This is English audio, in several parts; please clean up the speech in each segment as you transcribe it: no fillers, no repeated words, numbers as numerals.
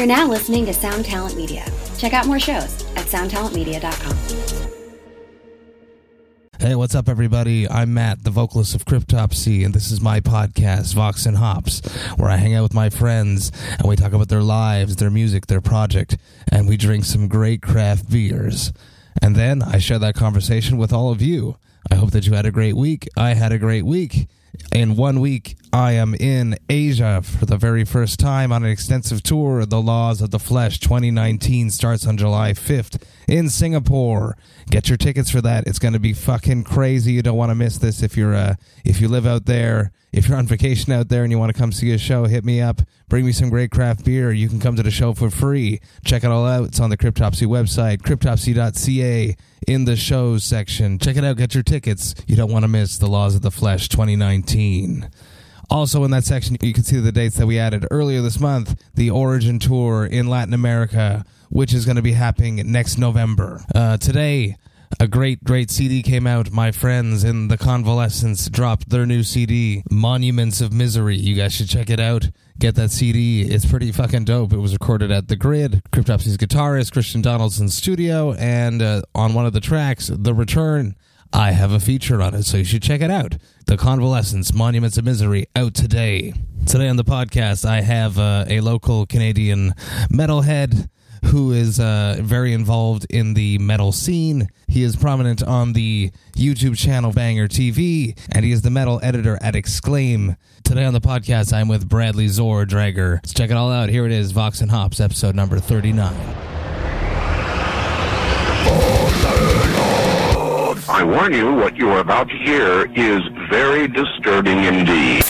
You're now listening to Sound Talent Media. Check out more shows at soundtalentmedia.com. Hey, what's up, everybody? I'm Matt, the vocalist of Cryptopsy, and this is my podcast, Vox and Hops, where I hang out with my friends, and we talk about their lives, their music, their project, and we drink some great craft beers. And then I share that conversation with all of you. I hope that you had a great week. I had a great week. In 1 week, I am in Asia for the very first time on an extensive tour. The Laws of the Flesh 2019 starts on July 5th in Singapore. Get your tickets for that. It's going to be fucking crazy. You don't want to miss this if you're if you live out there, if you're on vacation out there and you want to come see a show, hit me up. Bring me some great craft beer. You can come to the show for free. Check it all out. It's on the Cryptopsy website, cryptopsy.ca, in the shows section. Check it out. Get your tickets. You don't want to miss The Laws of the Flesh 2019. Also in that section, you can see the dates that we added earlier this month, the Origin Tour in Latin America, which is going to be happening next November. Today, a great CD came out. My friends in The Convalescence dropped their new CD, Monuments of Misery. You guys should check it out. Get that CD. It's pretty fucking dope. It was recorded at The Grid, Cryptopsy's guitarist, Christian Donaldson's studio, and on one of the tracks, The Return, I have a feature on it, so you should check it out. The Convalescence, Monuments of Misery, out today. Today on the podcast, I have a local Canadian metalhead who is very involved in the metal scene. He is prominent on the YouTube channel Banger TV, and he is the metal editor at Exclaim. Today on the podcast, I'm with Bradley Zorgdrager. Let's check it all out. Here it is, Vox and Hops, episode number 39. I warn you, what you are about to hear is very disturbing indeed.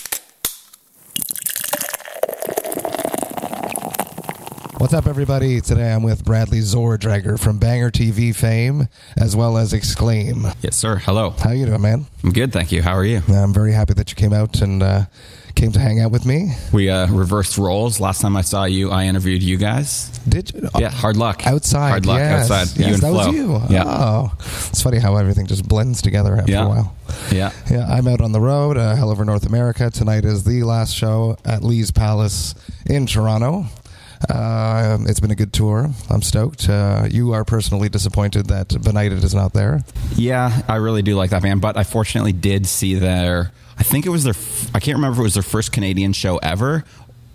What's up, everybody? Today I'm with Bradley Zorgdrager from Banger TV fame, as well as Exclaim. Yes, sir. Hello. How you doing, man? I'm good, thank you. How are you? I'm very happy that you came out and came to hang out with me. We reversed roles. Last time I saw you, I interviewed you guys. Did you? Yeah, hard luck. Outside. Hard luck, yes. Outside. Yes, you and that Flo. Was you. Yeah. Oh, it's funny how everything just blends together after a while. Yeah. Yeah, I'm out on the road, hell over North America. Tonight is the last show at Lee's Palace in Toronto. It's been a good tour. I'm stoked. You are personally disappointed that Benighted is not there. Yeah, I really do like that band, but I fortunately did see their, I think it was their, I can't remember if it was their first Canadian show ever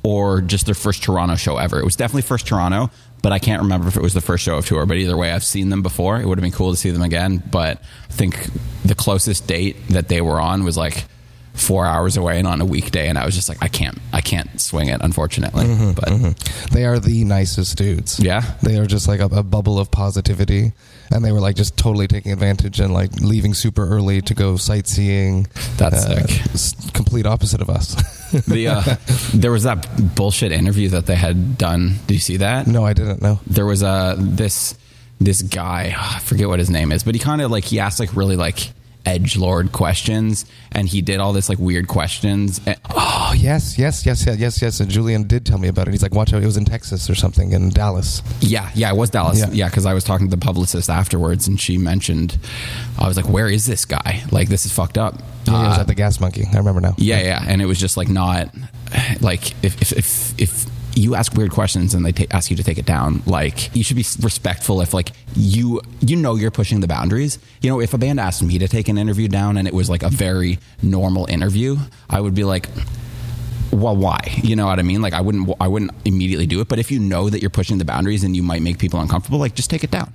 or just their first Toronto show ever. It was definitely first Toronto, but I can't remember if it was the first show of tour, but either way, I've seen them before. It would have been cool to see them again, but I think the closest date that they were on was like 4 hours away and on a weekday, and I was just like, I can't swing it, unfortunately. Mm-hmm, but mm-hmm. They are the nicest dudes. Yeah, they are just like a bubble of positivity, and they were like just totally taking advantage and like leaving super early to go sightseeing. That's sick. Complete opposite of us. There was that bullshit interview that they had done. Did you see that? No, I didn't. No, there was this guy. I forget what his name is, but he kind of like he asked like really like edgelord questions, and he did all this like weird questions. Oh, yes. And Julian did tell me about it. He's like, watch out, it was in Texas or something, in Dallas. Yeah, it was Dallas. Yeah, because I was talking to the publicist afterwards, and she mentioned, I was like, where is this guy? Like, this is fucked up. Yeah, he was at the Gas Monkey. I remember now. Yeah, and it was just like not, like, if you ask weird questions and they ask you to take it down, like, you should be respectful if, like, you know you're pushing the boundaries. You know, if a band asked me to take an interview down and it was, like, a very normal interview, I would be like, well, why? You know what I mean? Like, I wouldn't immediately do it, but if you know that you're pushing the boundaries and you might make people uncomfortable, like, just take it down.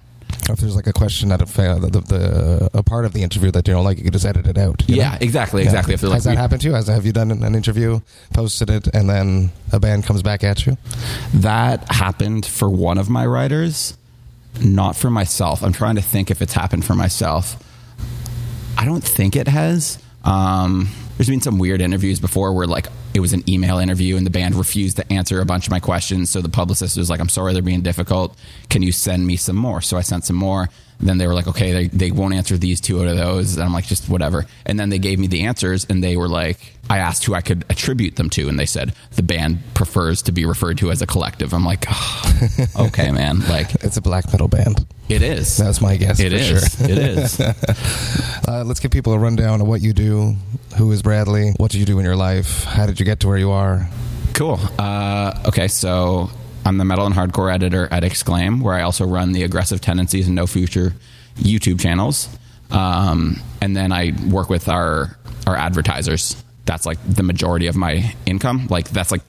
Or if there's like a question that a part of the interview that you don't like, you can just edit it out. You know? Exactly. Yeah. If like, has that happened to you? Have you done an interview, posted it, and then a band comes back at you? That happened for one of my writers, not for myself. I'm trying to think if it's happened for myself. I don't think it has. There's been some weird interviews before where like it was an email interview and the band refused to answer a bunch of my questions. So the publicist was like, I'm sorry, they're being difficult. Can you send me some more? So I sent some more. And then they were like, okay, they won't answer these two out of those. And I'm like, just whatever. And then they gave me the answers and they were like, I asked who I could attribute them to. And they said, the band prefers to be referred to as a collective. I'm like, oh, okay, man. Like, it's a black metal band. It is. That's my guess. It is. Let's give people a rundown of what you do. Who is Bradley? What did you do in your life? How did you get to where you are? Cool. Okay, so I'm the metal and hardcore editor at Exclaim, where I also run the Aggressive Tendencies and No Future YouTube channels. And then I work with our advertisers. That's like the majority of my income. Like that's like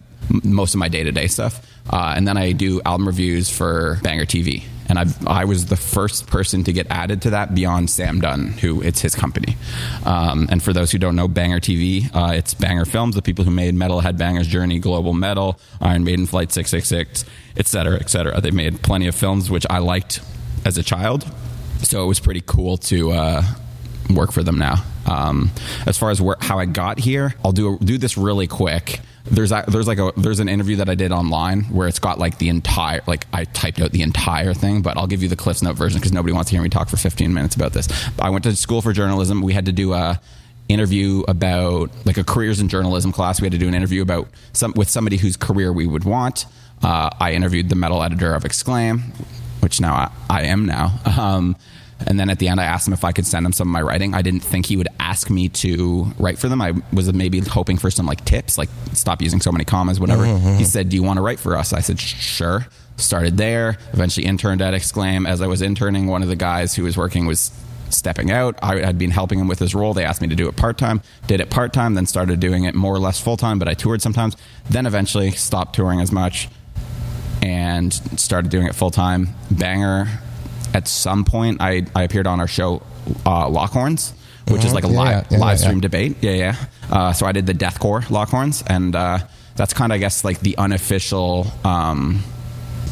most of my day-to-day stuff. And then I do album reviews for Banger TV. And I was the first person to get added to that beyond Sam Dunn, who it's his company. And for those who don't know Banger TV, it's Banger Films, the people who made Metalhead, Banger's Journey, Global Metal, Iron Maiden Flight 666, et cetera, et cetera. They made plenty of films, which I liked as a child. So it was pretty cool to work for them now. As far as how I got here, I'll do this really quick. There's an interview that I did online where it's got like the entire, like I typed out the entire thing, but I'll give you the Cliff's Note version because nobody wants to hear me talk for 15 minutes about this. I went to school for journalism. We had to do a interview about like a careers in journalism class. We had to do an interview about with somebody whose career we would want. I interviewed the metal editor of Exclaim, which now I am now. And then at the end, I asked him if I could send him some of my writing. I didn't think he would ask me to write for them. I was maybe hoping for some like tips, like stop using so many commas, whatever. Mm-hmm. He said, "Do you want to write for us?" I said, "Sure." Started there. Eventually interned at Exclaim. As I was interning, one of the guys who was working was stepping out. I had been helping him with his role. They asked me to do it part-time. Did it part-time, then started doing it more or less full-time, but I toured sometimes. Then eventually stopped touring as much and started doing it full-time. Banger. At some point, I appeared on our show, Lockhorns, which is like a live stream debate. So I did the deathcore Lockhorns, and that's kind of, I guess, like the unofficial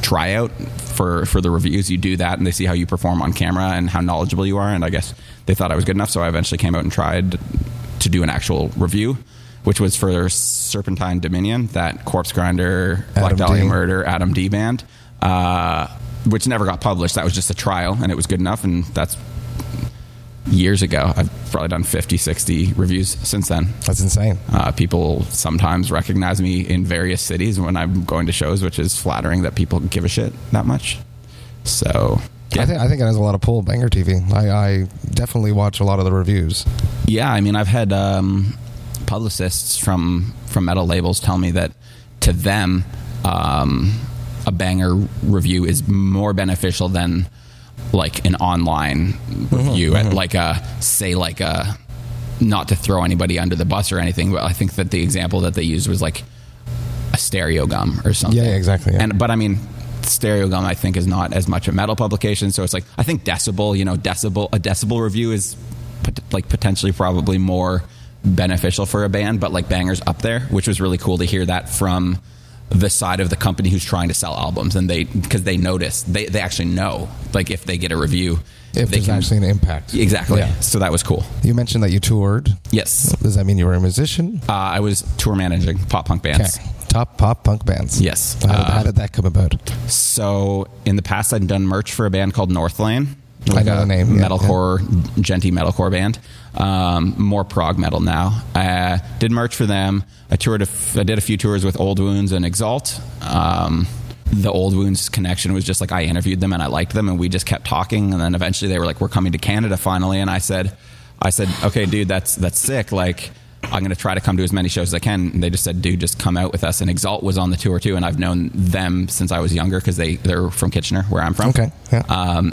tryout for the reviews. You do that, and they see how you perform on camera and how knowledgeable you are, and I guess they thought I was good enough, so I eventually came out and tried to do an actual review, which was for Serpentine Dominion, that Corpse Grinder, Black Dahlia Murder, Adam D band. Which never got published. That was just a trial, and it was good enough, and that's years ago. I've probably done 50, 60 reviews since then. That's insane. People sometimes recognize me in various cities when I'm going to shows, which is flattering that people give a shit that much. So... yeah. I think it has a lot of pull, Banger TV. I definitely watch a lot of the reviews. Yeah, I mean, I've had publicists from metal labels tell me that to them... a Banger review is more beneficial than like an online review at like a not to throw anybody under the bus or anything, but I think that the example that they used was like a Stereo Gum or something. Yeah, exactly. Yeah. But I mean, Stereo Gum I think is not as much a metal publication, so it's like I think Decibel, a Decibel review is potentially probably more beneficial for a band, but like Banger's up there, which was really cool to hear that from the side of the company who's trying to sell albums, and because they actually know, like if they get a review, if there's actually an impact. Exactly. Yeah. So that was cool. You mentioned that you toured. Yes. Does that mean you were a musician? I was tour managing pop punk bands. Okay. Top pop punk bands. Yes. How did that come about? So in the past, I'd done merch for a band called Northlane. Like I know the name. Metalcore, genty metalcore band. More prog metal now. I did merch for them. I did a few tours with Old Wounds and Exalt. The Old Wounds connection was just like I interviewed them and I liked them and we just kept talking, and then eventually they were like, "We're coming to Canada finally," and I said, "Okay, dude, that's sick. Like, I'm going to try to come to as many shows as I can." And they just said, "Dude, just come out with us." And Exalt was on the tour too. And I've known them since I was younger because they're from Kitchener, where I'm from. Okay. Yeah.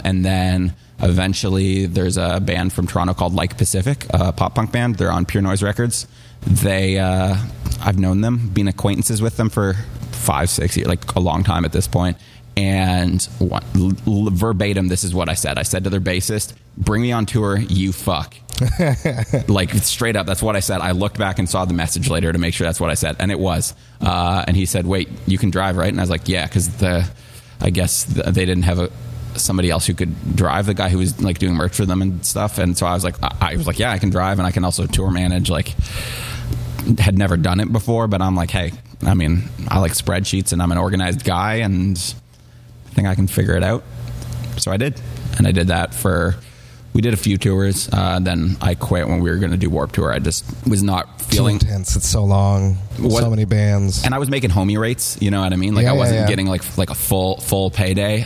And then eventually there's a band from Toronto called Like Pacific, a pop punk band. They're on Pure Noise Records. I've known them, been acquaintances with them for 5-6 years, like a long time at this point. And verbatim, this is what I said. I said to their bassist, "Bring me on tour, you fuck." Like straight up, that's what I said. I looked back and saw the message later to make sure that's what I said, and it was. And he said, "Wait, you can drive, right?" And I was like, "Yeah," because they didn't have somebody else who could drive. The guy who was like doing merch for them and stuff, and so I was like, "Yeah, I can drive, and I can also tour manage." Like, had never done it before, but I'm like, "Hey, I mean, I like spreadsheets, and I'm an organized guy, and." Think I can figure it out. So I did. And I did that we did a few tours. Then I quit when we were going to do Warped Tour. I just was not feeling... too intense. It's so long. So many bands. And I was making homie rates. You know what I mean? Like I wasn't getting like a full payday.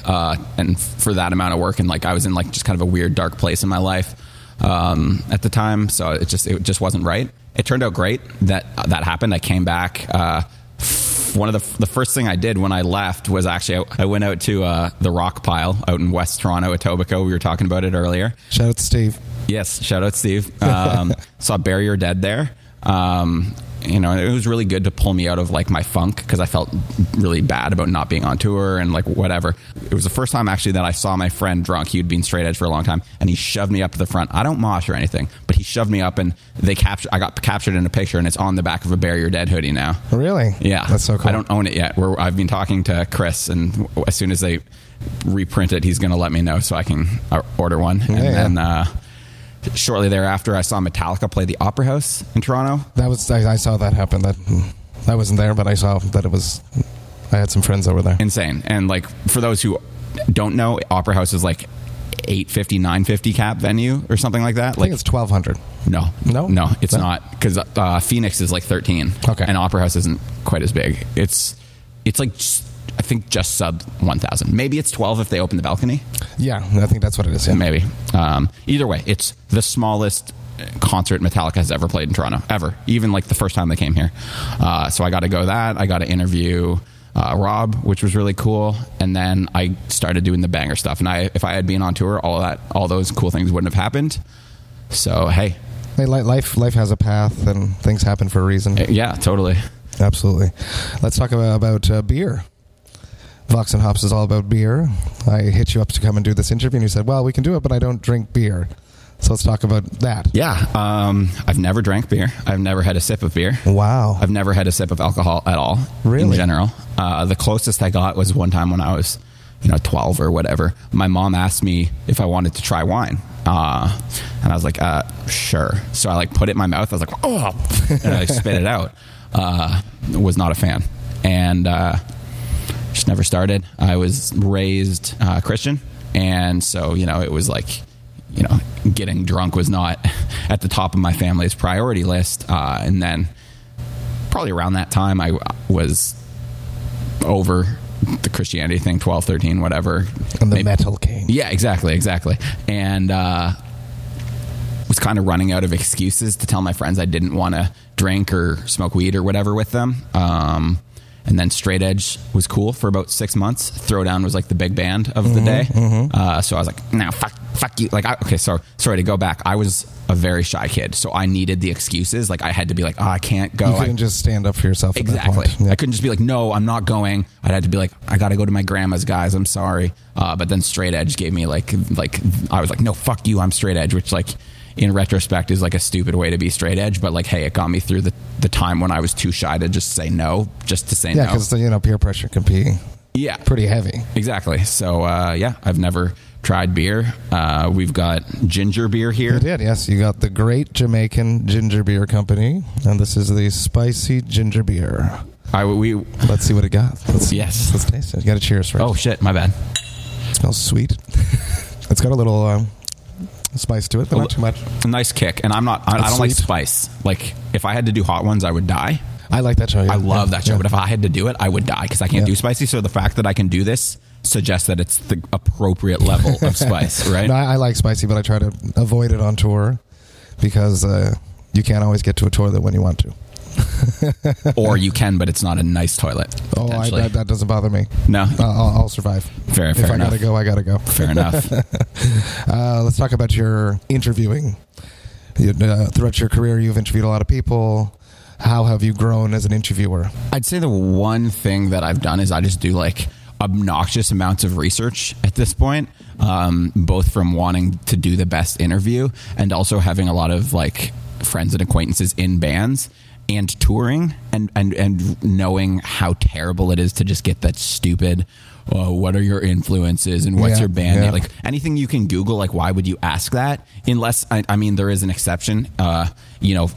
And for that amount of work. And like I was in like just kind of a weird dark place in my life at the time. So it just wasn't right. It turned out great that happened. I came back one of the first thing I did when I left was actually I went out to the rock pile out in West Toronto, Etobicoke. We were talking about it earlier. Shout out to Steve. Yes, shout out Steve. Saw Barrier Dead there. You know, it was really good to pull me out of like my funk because I felt really bad about not being on tour and like whatever. It was the first time actually that I saw my friend drunk. He'd been straight edge for a long time and he shoved me up to the front. I don't mosh or anything, but he shoved me up and I got captured in a picture and it's on the back of a Barrier Dead hoodie now. Really? Yeah. That's so cool. I don't own it yet. I've been talking to Chris and as soon as they reprint it, he's going to let me know so I can order one. Yeah, and then, shortly thereafter, I saw Metallica play the Opera House in Toronto. I saw that happen. That wasn't there, but I saw that it was. I had some friends over there. Insane. And like for those who don't know, Opera House is like 850, 950 cap venue or something like that. I think it's 1,200. No, it's not because Phoenix is like 13. Okay, and Opera House isn't quite as big. It's like. I think just sub 1,000. Maybe it's 12 if they open the balcony. Yeah, I think that's what it is. Yeah. Maybe. Either way, it's the smallest concert Metallica has ever played in Toronto, ever. Even like the first time they came here. So I got to go that. I got to interview Rob, which was really cool. And then I started doing the banger stuff. And if I had been on tour, all those cool things wouldn't have happened. So, hey. Life has a path and things happen for a reason. Yeah, totally. Absolutely. Let's talk about beer. Vox and Hops is all about beer. I hit you up to come and do this interview, and you said, well, we can do it, but I don't drink beer. So let's talk about that. Yeah. I've never drank beer. I've never had a sip of beer. Wow. I've never had a sip of alcohol at all. Really? In general. The closest I got was one time when I was, 12 or whatever. My mom asked me if I wanted to try wine. And I was like, sure. So I put it in my mouth. I was like, oh, and I spit it out. Was not a fan. And, just never started. I was raised Christian, and so it was getting drunk was not at the top of my family's priority list. And then probably around that time, I was over the Christianity thing, 12, 13, whatever. And the metal came. Yeah, exactly. And was kind of running out of excuses to tell my friends I didn't want to drink or smoke weed or whatever with them. And then straight edge was cool for about 6 months. Throwdown was like the big band of the day. Mm-hmm. So I was like, no, fuck you. Sorry to go back. I was a very shy kid. So I needed the excuses. I had to be like, oh, I can't go. You couldn't just stand up for yourself. Exactly. At that point. Yeah. I couldn't just be like, no, I'm not going. I'd have to be like, I got to go to my grandma's, guys. I'm sorry. But then straight edge gave me I was like, no, fuck you. I'm straight edge, which in retrospect is a stupid way to be straight edge, but hey, it got me through the time when I was too shy to just say no, no. Yeah, because peer pressure can be pretty heavy. Exactly. So I've never tried beer. We've got ginger beer here. You did, yes. You got the Great Jamaican Ginger Beer Company, and this is the spicy ginger beer. Let's see what it got. Let's taste it. You got to cheers first. Oh shit, my bad. It smells sweet. It's got a little. Spice to it, but not too much. A nice kick, and I don't like spice. If I had to do hot ones, I would die. I like that show. Yeah. I love that show, but if I had to do it, I would die because I can't do spicy. So the fact that I can do this suggests that it's the appropriate level of spice, right? No, I like spicy, but I try to avoid it on tour because you can't always get to a toilet when you want to. Or you can, but it's not a nice toilet. Oh, that doesn't bother me. No, I'll survive. Fair enough. If I gotta go. Fair enough. Let's talk about your interviewing. Throughout your career, you've interviewed a lot of people. How have you grown as an interviewer? I'd say the one thing that I've done is I just do obnoxious amounts of research at this point, both from wanting to do the best interview and also having a lot of friends and acquaintances in bands. And touring and knowing how terrible it is to just get that stupid, what are your influences and what's your band name? Anything you can Google, why would you ask that? Unless, I mean, there is an exception,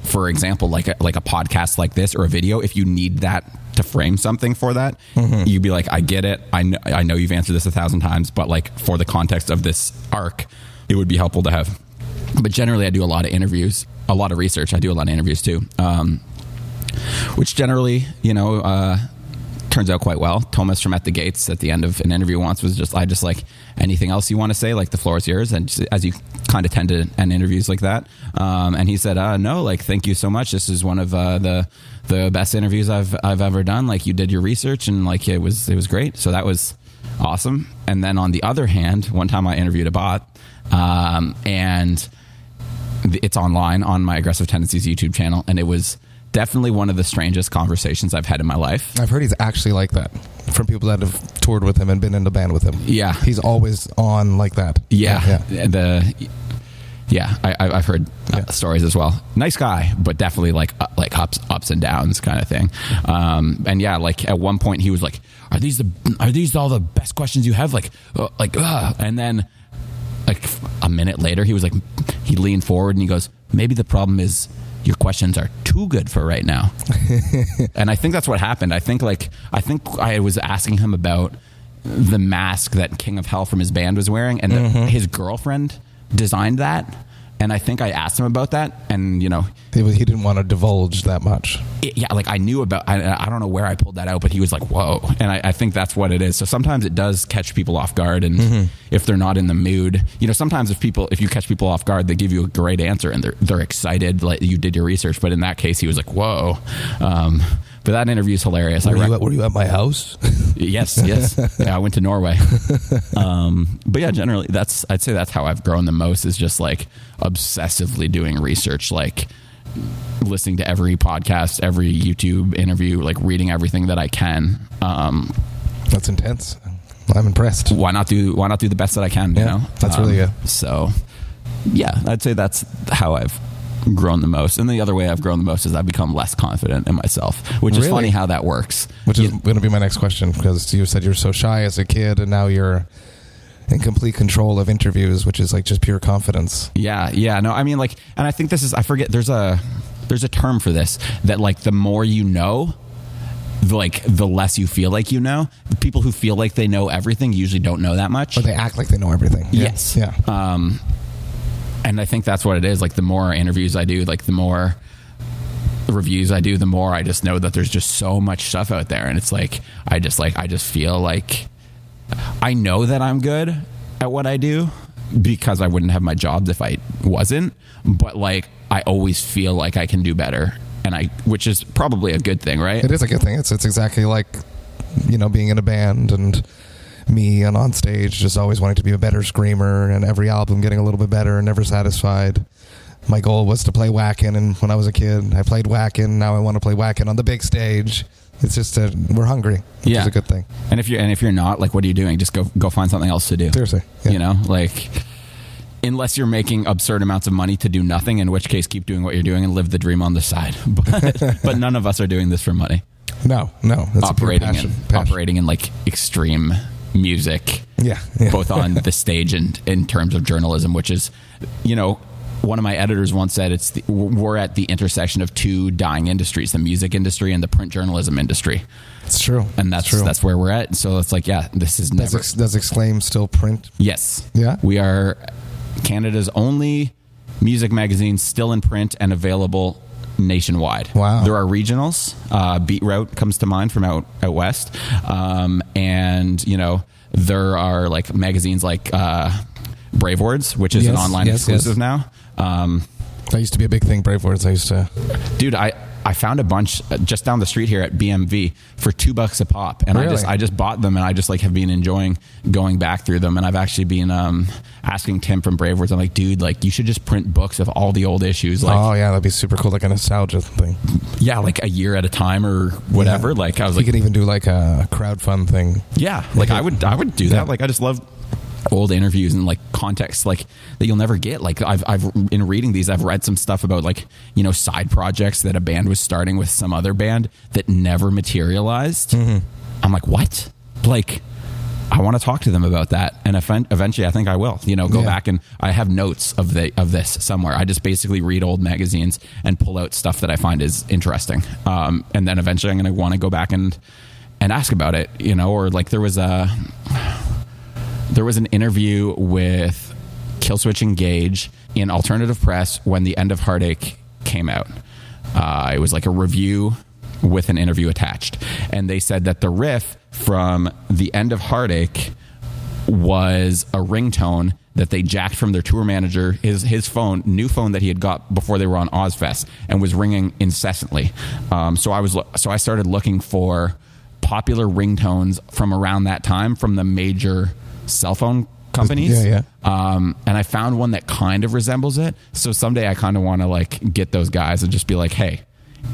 for example, like a podcast like this or a video, if you need that to frame something for that, you'd be like, I get it. I know you've answered this 1,000 times, but for the context of this arc, it would be helpful to have. But generally, I do a lot of interviews, a lot of research. I do a lot of interviews too. Which generally, turns out quite well. Thomas from At the Gates at the end of an interview once was just, I just like, anything else you want to say, like the floor is yours. And just, as you kind of tend to end interviews like that. And he said, no, like, thank you so much. This is one of the best interviews I've ever done. Like, you did your research and like, it was great. So that was awesome. And then on the other hand, one time I interviewed a bot, and it's online on my Aggressive Tendencies YouTube channel. And it was definitely one of the strangest conversations I've had in my life. I've heard he's actually like that from people that have toured with him and been in the band with him. Yeah. He's always on like that. Yeah. I've heard stories as well. Nice guy, but definitely like ups and downs kind of thing. And yeah, like at one point he was like, are these all the best questions you have? And then like a minute later, he was like, he leaned forward and he goes, maybe the problem is your questions are too good for right now. And I think that's what happened. I think I was asking him about the mask that King of Hell from his band was wearing, and his girlfriend designed that. And I think I asked him about that, and you know, he didn't want to divulge that much. I knew about. I don't know where I pulled that out, but he was like, "Whoa!" And I think that's what it is. So sometimes it does catch people off guard, and if they're not in the mood, you know, sometimes if you catch people off guard, they give you a great answer and they're excited, like you did your research. But in that case, he was like, "Whoa!" But that interview is hilarious. Were you at my house? Yes. Yeah, I went to Norway. But yeah, generally, I'd say that's how I've grown the most, is just like obsessively doing research, like listening to every podcast, every YouTube interview, like reading everything that I can. That's intense. I'm impressed. Why not do the best that I can? Yeah, you know, that's really good. So yeah, I'd say that's how I've grown the most. And the other way I've grown the most is I've become less confident in myself, which is funny how that works. Which is going to be my next question, because you said you're so shy as a kid and now you're in complete control of interviews, which is like just pure confidence. Yeah. No, I mean, like, and I think this is, I forget, there's a term for this, that like the more you know, like the less you feel like you know. The people who feel like they know everything usually don't know that much. But they act like they know everything. Yes. Yeah. And I think that's what it is. Like the more interviews I do, like the more reviews I do, the more I just know that there's just so much stuff out there. And it's like, I just feel like I know that I'm good at what I do, because I wouldn't have my jobs if I wasn't, but like, I always feel like I can do better. And which is probably a good thing, right? It is a good thing. It's exactly like, you know, being in a band and me and on stage just always wanting to be a better screamer, and every album getting a little bit better and never satisfied. My goal was to play Wacken, and when I was a kid I played Wacken. Now I want to play Wacken on the big stage. It's just that we're hungry, which is a good thing. And if you're not, like, what are you doing? Just go find something else to do. Seriously. Yeah. You know, like, unless you're making absurd amounts of money to do nothing, in which case keep doing what you're doing and live the dream on the side. But none of us are doing this for money. No. That's operating in like extreme music, both on the stage and in terms of journalism, which is, you know, one of my editors once said, we're at the intersection of two dying industries, the music industry and the print journalism industry. It's true. And that's where we're at. So it's like, yeah, this is never... Does Exclaim still print? Yes. Yeah. We are Canada's only music magazine still in print and available nationwide. Wow. There are regionals. Beat Route comes to mind from out west. And, you know, there are like magazines like Brave Words, which is an online exclusive now. That used to be a big thing, Brave Words. I used to... Dude, I found a bunch just down the street here at BMV for $2 a pop. And really? I just bought them, and I just like have been enjoying going back through them. And I've actually been asking Tim from Brave Words. I'm like, dude, like you should just print books of all the old issues. Like, oh yeah, that'd be super cool. Like a nostalgia thing. Yeah. Like a year at a time or whatever. Yeah. Like I was like, you could even do like a crowdfund thing. Yeah. Like I would do that. Like I just love old interviews and like context like that you'll never get. Like I've in reading these, I've read some stuff about like, you know, side projects that a band was starting with some other band that never materialized. I'm like, what? Like I want to talk to them about that. And eventually I think I will, you know, go back, and I have notes of this somewhere. I just basically read old magazines and pull out stuff that I find is interesting. And then eventually I'm going to want to go back and ask about it, you know. Or like there was an interview with Killswitch Engage in Alternative Press when The End of Heartache came out. It was like a review with an interview attached. And they said that the riff from The End of Heartache was a ringtone that they jacked from their tour manager, his phone, new phone that he had got before they were on Ozfest, and was ringing incessantly. So I started looking for popular ringtones from around that time from the major cell phone companies. And I found one that kind of resembles it. So someday I kind of want to like get those guys and just be like, hey,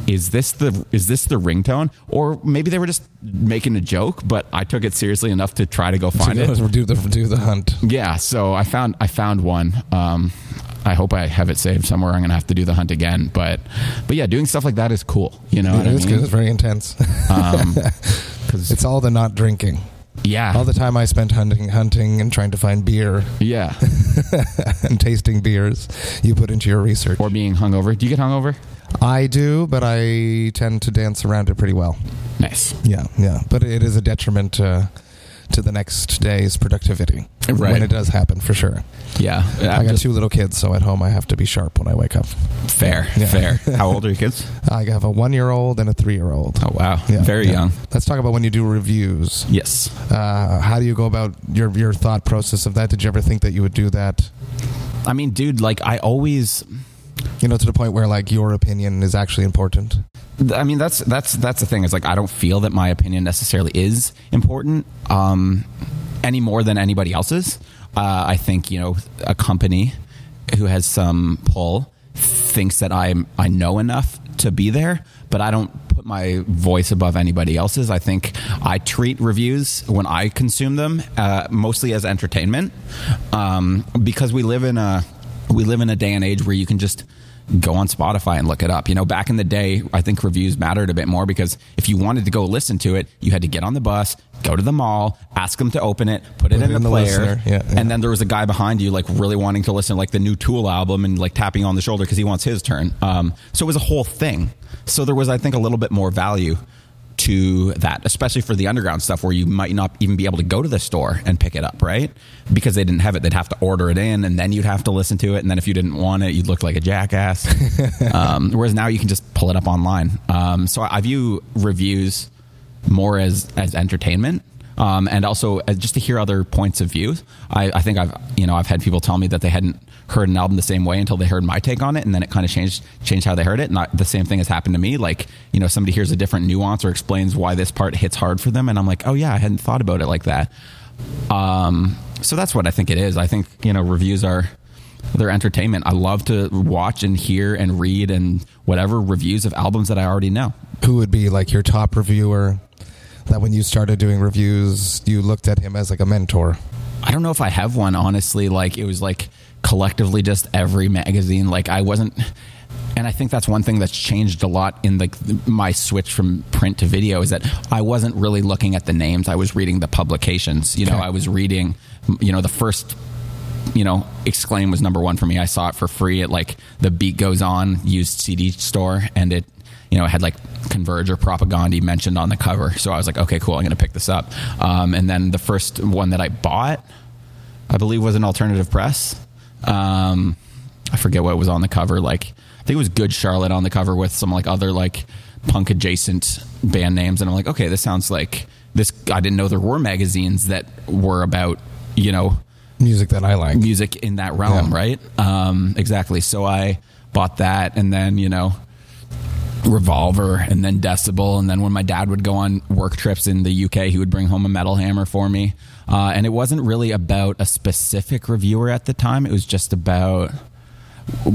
is this the ringtone? Or maybe they were just making a joke, but I took it seriously enough to try to go find it. Do the hunt. Yeah. So I found one. I hope I have it saved somewhere. I'm going to have to do the hunt again, but yeah, doing stuff like that is cool. You know, it's good. It's very intense. 'Cause it's all the not drinking. Yeah. All the time I spent hunting and trying to find beer. Yeah. And tasting beers you put into your research. Or being hungover. Do you get hungover? I do, but I tend to dance around it pretty well. Nice. Yeah, yeah. But it is a detriment to the next day's productivity. Right. When it does happen, for sure. Yeah. I got two little kids, so at home I have to be sharp when I wake up. Fair. How old are your kids? I have a 1-year-old and a 3-year-old. Oh, wow. Yeah, Very young. Let's talk about when you do reviews. Yes. How do you go about your thought process of that? Did you ever think that you would do that? I mean, dude, like I always... You know, to the point where like your opinion is actually important. I mean, that's the thing. It's like I don't feel that my opinion necessarily is important any more than anybody else's. I think, you know, a company who has some pull thinks that I know enough to be there, but I don't put my voice above anybody else's. I think I treat reviews when I consume them mostly as entertainment because we live in a day and age where you can just go on Spotify and look it up. You know, back in the day, I think reviews mattered a bit more because if you wanted to go listen to it, you had to get on the bus, go to the mall, ask them to open it, put it in the player. Yeah, yeah. And then there was a guy behind you, like really wanting to listen to like the new Tool album and like tapping on the shoulder because he wants his turn. So it was a whole thing. So there was, I think, a little bit more value to that, especially for the underground stuff where you might not even be able to go to the store and pick it up, right? Because they didn't have it. They'd have to order it in and then you'd have to listen to it. And then if you didn't want it, you'd look like a jackass. Whereas now you can just pull it up online. So I view reviews more as entertainment. And also just to hear other points of view. I think I've had people tell me that they hadn't heard an album the same way until they heard my take on it. And then it kind of changed how they heard it. And the same thing has happened to me. Like, you know, somebody hears a different nuance or explains why this part hits hard for them. And I'm like, oh yeah, I hadn't thought about it like that. So that's what I think it is. I think, you know, reviews are their entertainment. I love to watch and hear and read and whatever reviews of albums that I already know. Who would be like your top reviewer that when you started doing reviews, you looked at him as like a mentor? I don't know if I have one, honestly. Like it was like collectively just every magazine. Like I wasn't, and I think that's one thing that's changed a lot in like my switch from print to video is that I wasn't really looking at the names. I was reading the publications, you know, okay. I was reading, you know, the first, you know, Exclaim was number one for me. I saw it for free at like the Beat Goes On used CD store, and it, you know, it had like Converge or Propaganda mentioned on the cover. So I was like, okay, cool, I'm going to pick this up. And then the first one that I bought, I believe, was an Alternative Press. I forget what was on the cover. Like, I think it was Good Charlotte on the cover with some like other like punk adjacent band names. And I'm like, okay, this sounds like this. I didn't know there were magazines that were about, you know, music that I like. Music in that realm, yeah. Right? Exactly. So I bought that, and then, you know, Revolver, and then Decibel, and then when my dad would go on work trips in the UK, he would bring home a metal hammer for me, and it wasn't really about a specific reviewer at the time. It was just about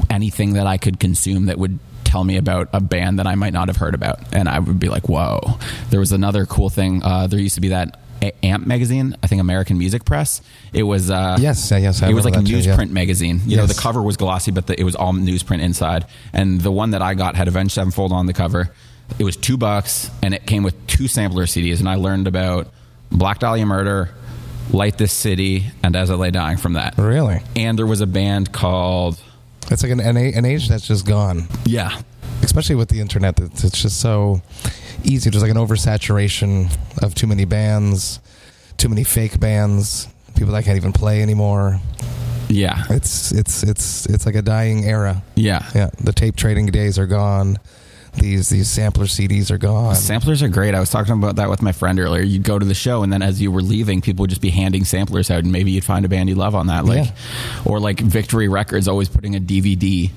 anything that I could consume that would tell me about a band that I might not have heard about, and I would be like, whoa. There was another cool thing, there used to be that Amp magazine, I think, American Music Press. It was it was like a newsprint magazine. You know, the cover was glossy, but it was all newsprint inside. And the one that I got had Avenged Sevenfold on the cover. It was $2, and it came with 2 sampler CDs. And I learned about Black Dahlia Murder, Light This City, and As I Lay Dying from that. Really? And there was a band called... It's like an age that's just gone. Yeah. Especially with the internet, it's just so easy. There's like an oversaturation of too many bands, too many fake bands, people that can't even play anymore. Yeah, it's like a dying era. Yeah, the tape trading days are gone. these sampler CDs are gone. Samplers are great. I was talking about that with my friend earlier. You'd go to the show, and then as you were leaving, people would just be handing samplers out, and maybe you'd find a band you love on that. Like, yeah. Or like Victory Records always putting a DVD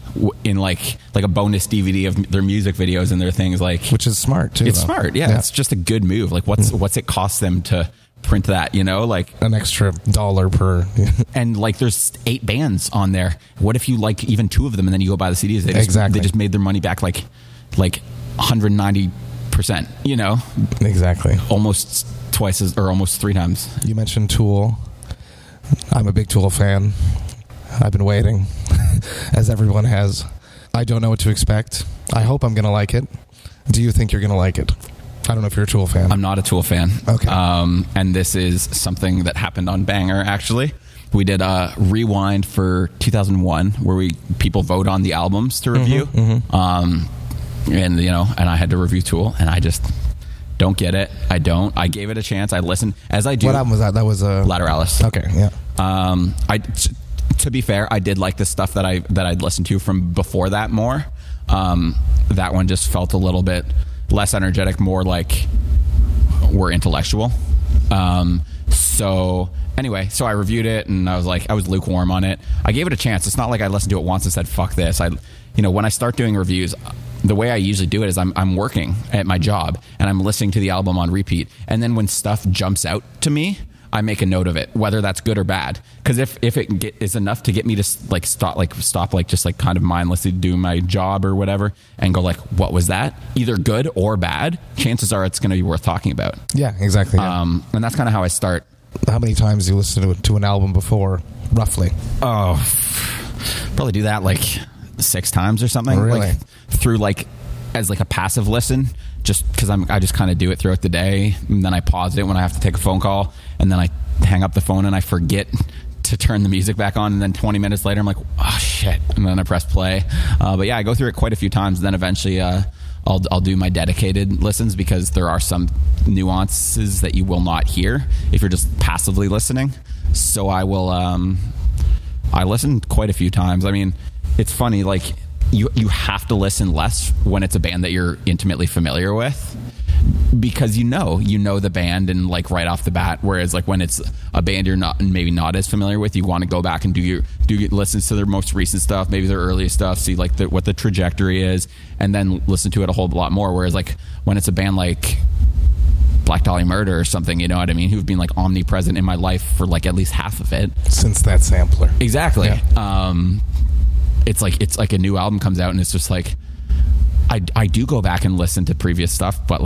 in like a bonus DVD of their music videos and their things, like, which is smart too. It's smart, yeah. It's just a good move. Like, what's it cost them to print that, you know, like an extra dollar per and like there's 8 bands on there. What if you like even 2 of them and then you go buy the CDs? They just made their money back like 190%, you know. Exactly. Almost twice as, or almost 3 times. You mentioned Tool. I'm a big Tool fan. I've been waiting as everyone has. I don't know what to expect. I hope I'm going to like it. Do you think you're going to like it? I don't know if you're a Tool fan. I'm not a Tool fan. Okay. And this is something that happened on Banger, actually. We did a rewind for 2001 where people vote on the albums to review. Mm-hmm. And I had to review Tool, and I just don't get it. I gave it a chance. I listened as I do. What album was that? That was Lateralis. Okay, yeah. To be fair, I did like the stuff that I'd listened to from before that more. That one just felt a little bit less energetic, more like we're intellectual. So I reviewed it, and I was lukewarm on it. I gave it a chance. It's not like I listened to it once and said, fuck this. When I start doing reviews, the way I usually do it is I'm working at my job and I'm listening to the album on repeat. And then when stuff jumps out to me, I make a note of it, whether that's good or bad. Because if it is enough to get me to stop kind of mindlessly doing my job or whatever, and go like, what was that? Either good or bad. Chances are it's going to be worth talking about. Yeah, exactly. Yeah. And that's kind of how I start. How many times do you listen to an album before, roughly? Oh, probably do that 6 times or something. Really? As a passive listen, just because I just kind of do it throughout the day, and then I pause it when I have to take a phone call, and then I hang up the phone and I forget to turn the music back on, and then 20 minutes later I'm like, oh shit, and then I press play. But yeah, I go through it quite a few times, and then eventually I'll do my dedicated listens, because there are some nuances that you will not hear if you're just passively listening. So I will I listen quite a few times. I mean, it's funny, You have to listen less when it's a band that you're intimately familiar with, because you know the band and right off the bat. Whereas when it's a band you're maybe not as familiar with, you want to go back and do your listens to their most recent stuff, maybe their earliest stuff, see what the trajectory is, and then listen to it a whole lot more. Whereas when it's a band like Black Dahlia Murder or something, you know what I mean, who've been omnipresent in my life for at least half of it since that sampler. Exactly. Yeah. It's like a new album comes out, and it's just I do go back and listen to previous stuff, but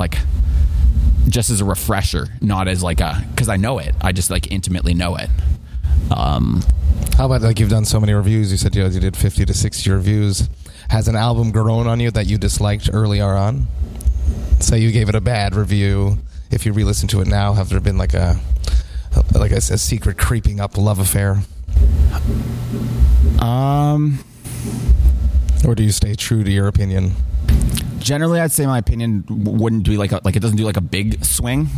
just as a refresher, not as because I know it. I just intimately know it. How about you've done so many reviews? You said you did 50 to 60 reviews. Has an album grown on you that you disliked earlier on? Say you gave it a bad review. If you re-listen to it now, have there been a secret creeping up love affair? Or do you stay true to your opinion? Generally, I'd say my opinion wouldn't be it doesn't do a big swing,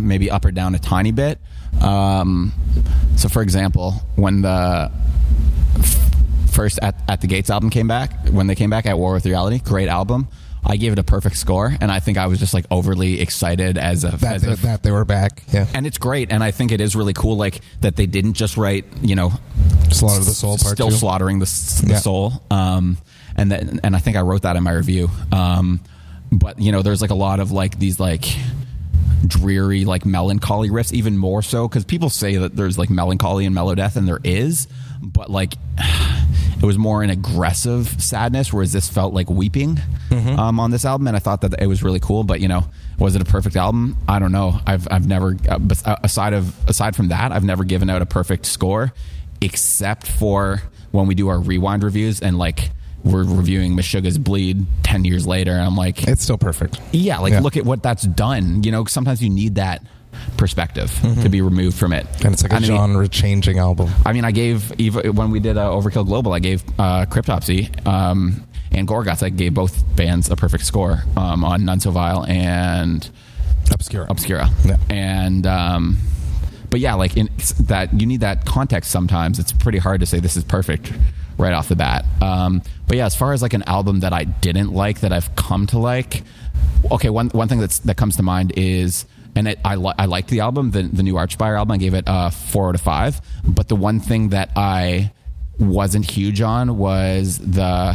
maybe up or down a tiny bit. So, for example, when the first At the Gates album came back, when they came back, At War with Reality, great album. I gave it a perfect score, and I think I was just overly excited that they were back. Yeah, and it's great, and I think it is really cool that they didn't just write Slaughter the Soul part still two. Slaughtering the soul. And I think I wrote that in my review. But there's a lot of these dreary melancholy riffs, even more so because people say that there's melancholy and mellow death, and there is, but it was more an aggressive sadness, whereas this felt like weeping on this album, and I thought that it was really cool. But was it a perfect album? I don't know. I've never, aside from that, I've never given out a perfect score, except for when we do our rewind reviews and we're reviewing Meshuggah's Bleed 10 years later, and I'm like, it's still perfect. Yeah, Look at what that's done. Sometimes you need that perspective to be removed from it, and it's a genre changing album. I gave, even when we did Overkill Global, I gave Cryptopsy and Gorguts, I gave both bands a perfect score on None So Vile and Obscura. Yeah. And but yeah, in that, you need that context sometimes. It's pretty hard to say this is perfect right off the bat. But yeah, as far as like an album that I didn't like that I've come to like, okay, one thing that comes to mind is, and I liked the album, the new Archspire album. I gave it 4 out of 5. But the one thing that I wasn't huge on was the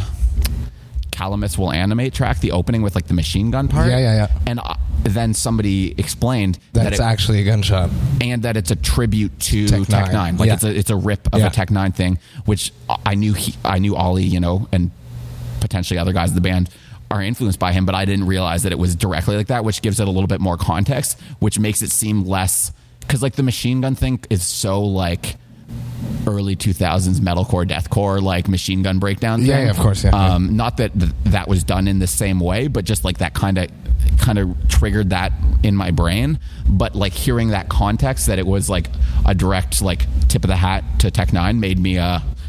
Calamus Will Animate track, the opening with like the machine gun part. Yeah. And then somebody explained that it's actually a gunshot and that it's a tribute to Tech Nine. Like it's a rip of a Tech Nine thing, which I knew Ollie, you know, and potentially other guys in the band are influenced by him, but I didn't realize that it was directly like that, which gives it a little bit more context, which makes it seem less, because like the machine gun thing is so like early 2000s metalcore, deathcore, like machine gun breakdown thing. Yeah, of course. Yeah. Not that that was done in the same way, but just like that kind of triggered that in my brain. But like hearing that context, that it was like a direct like tip of the hat to Tech Nine, made me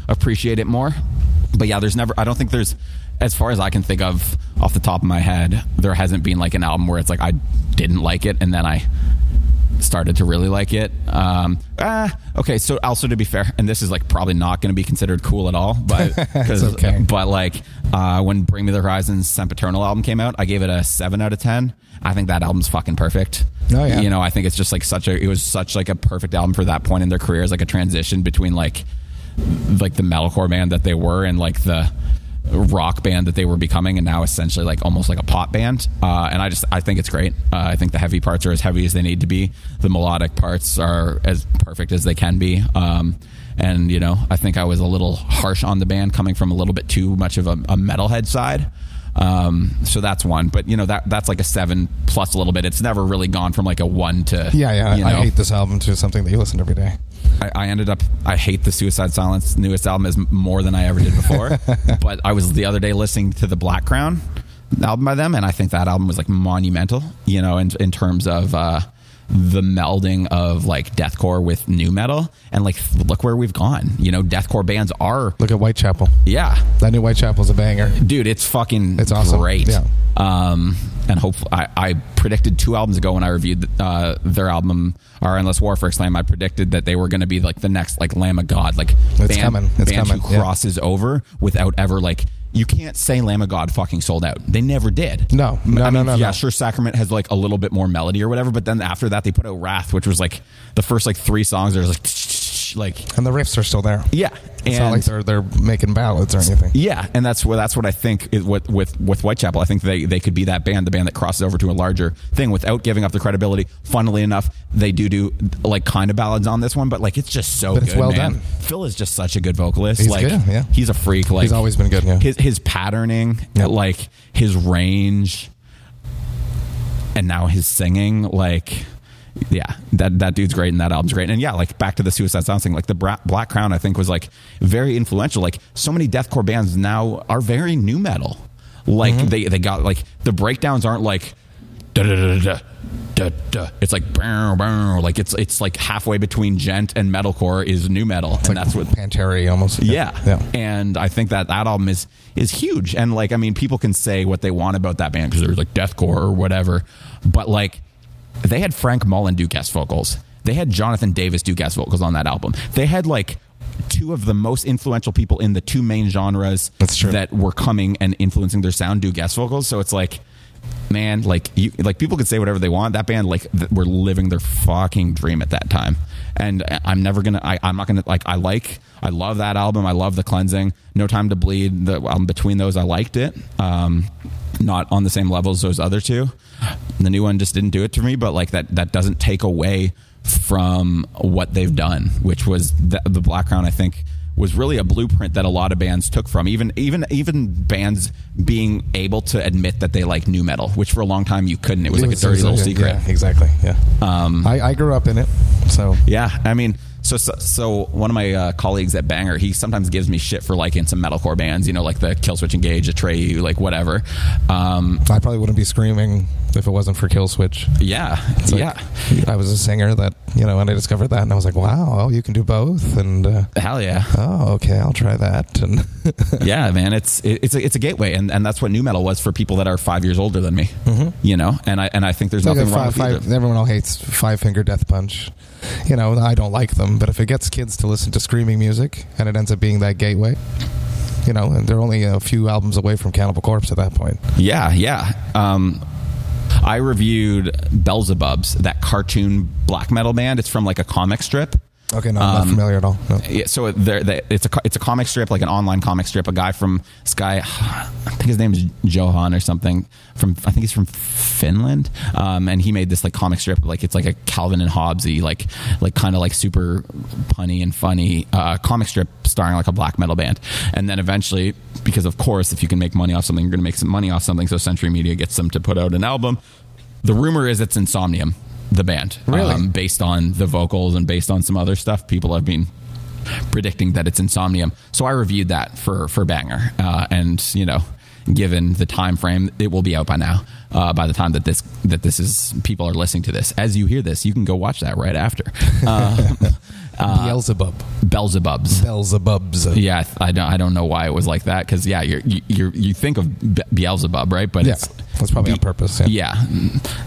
appreciate it more. But yeah, I don't think there's, as far as I can think of off the top of my head, there hasn't been like an album where it's like I didn't like it and then I started to really like it. Okay, so also, to be fair, and this is like probably not going to be considered cool at all, but okay. But like when Bring Me the Horizon's Sempiternal album came out, I gave it a 7 out of 10. I think that album's fucking perfect. Oh yeah, you know, I think it's just like it was such a perfect album for that point in their careers, like a transition between like the metalcore band that they were and like the rock band that they were becoming, and now essentially like almost like a pop band, and I think it's great. I think the heavy parts are as heavy as they need to be, the melodic parts are as perfect as they can be, and you know, I think I was a little harsh on the band, coming from a little bit too much of a metalhead side, so that's one. But you know, that's like a 7 plus a little bit. It's never really gone from like a 1 to you know, I hate this album to something that you listen to every day. I hate the Suicide Silence newest album as more than I ever did before. But I was the other day listening to the Black Crown album by them, and I think that album was like monumental, you know, in terms of the melding of like deathcore with new metal, and like look where we've gone. You know, deathcore bands are, look at Whitechapel. Yeah, that new Whitechapel's a banger, dude. It's fucking, it's awesome. Great. Yeah. And hopefully I predicted 2 albums ago when I reviewed their album Our Endless War for Exclaim, I predicted that they were going to be like the next like Lamb of God, like it's coming. Who crosses over without ever like, you can't say Lamb of God fucking sold out. They never did. No. Yeah, sure, Sacrament has like a little bit more melody or whatever, but then after that they put out Wrath, which was like the first like 3 songs. There's like, and the riffs are still there. Yeah, it's not like they're making ballads or anything. Yeah, and that's what I think is with Whitechapel. I think they could be that band, the band that crosses over to a larger thing without giving up their credibility. Funnily enough, they do like kind of ballads on this one, but like it's just so good. It's well done. Phil is just such a good vocalist. He's like good, yeah. He's a freak. Like he's always been good. Yeah. His patterning, like his range, and now his singing, like. Yeah, that dude's great, and that album's great. And yeah, like back to the Suicide Silence thing, like the Black Crown, I think was like very influential. Like so many deathcore bands now are very new metal. Like they got like the breakdowns aren't like da da da da da. It's like bow, bow. Like it's like halfway between gent and metalcore is new metal, it's and like that's what Pantera almost. Yeah. And I think that album is huge. And like I mean, people can say what they want about that band because there's like deathcore or whatever, but like. They had Frank Mullen do guest vocals. They had Jonathan Davis do guest vocals on that album. They had like 2 of the most influential people in the 2 main genres that were coming and influencing their sound do guest vocals. So it's like, man, like you, like people could say whatever they want. That band like were living their fucking dream at that time. And I love that album. I love The Cleansing. No Time to Bleed, the album between those, I liked it. Not on the same level as those other 2. The new one just didn't do it to me, but like that doesn't take away from what they've done, which was the Black Crown, I think, was really a blueprint that a lot of bands took from, even bands being able to admit that they like new metal, which for a long time you couldn't. It was like a dirty little secret. Yeah, exactly. Yeah. I grew up in it. So yeah, I mean, so one of my colleagues at Banger, he sometimes gives me shit for liking some metalcore bands, you know, like the Killswitch Engage, Atreyu, like whatever. I probably wouldn't be screaming if it wasn't for Killswitch. Yeah. Like, I was a singer that, you know, and I discovered that and I was like, wow, you can do both. And hell yeah. Oh, okay. I'll try that. And yeah, man, it's a gateway. And that's what new metal was for people that are 5 years older than me, you know? And I think there's nothing wrong with it. Everyone all hates 5-finger death punch. You know, I don't like them, but if it gets kids to listen to screaming music and it ends up being that gateway, you know, and they're only a few albums away from Cannibal Corpse at that point. Yeah, yeah. I reviewed Beelzebubs, that cartoon black metal band. It's from like a comic strip. Okay, no, I'm not familiar at all. No. Yeah, so it's a comic strip, like an online comic strip. A guy from Sky, I think his name is Johan or something. I think he's from Finland, and he made this like comic strip, like it's like a Calvin and Hobbesy, like kind of like super punny and funny comic strip starring like a black metal band. And then eventually, because of course, if you can make money off something, you're going to make some money off something. So Century Media gets them to put out an album. The rumor is it's Insomnium, the band, really? Based on the vocals and based on some other stuff, people have been predicting that it's Insomnium. So I reviewed that for Banger, and you know, given the time frame, it will be out by now. By the time that this is, people are listening to this. As you hear this, you can go watch that right after. Beelzebubs. Yeah, I don't know why it was like that, because yeah, you think of Beelzebub, right? But yeah, that's probably on purpose. Yeah.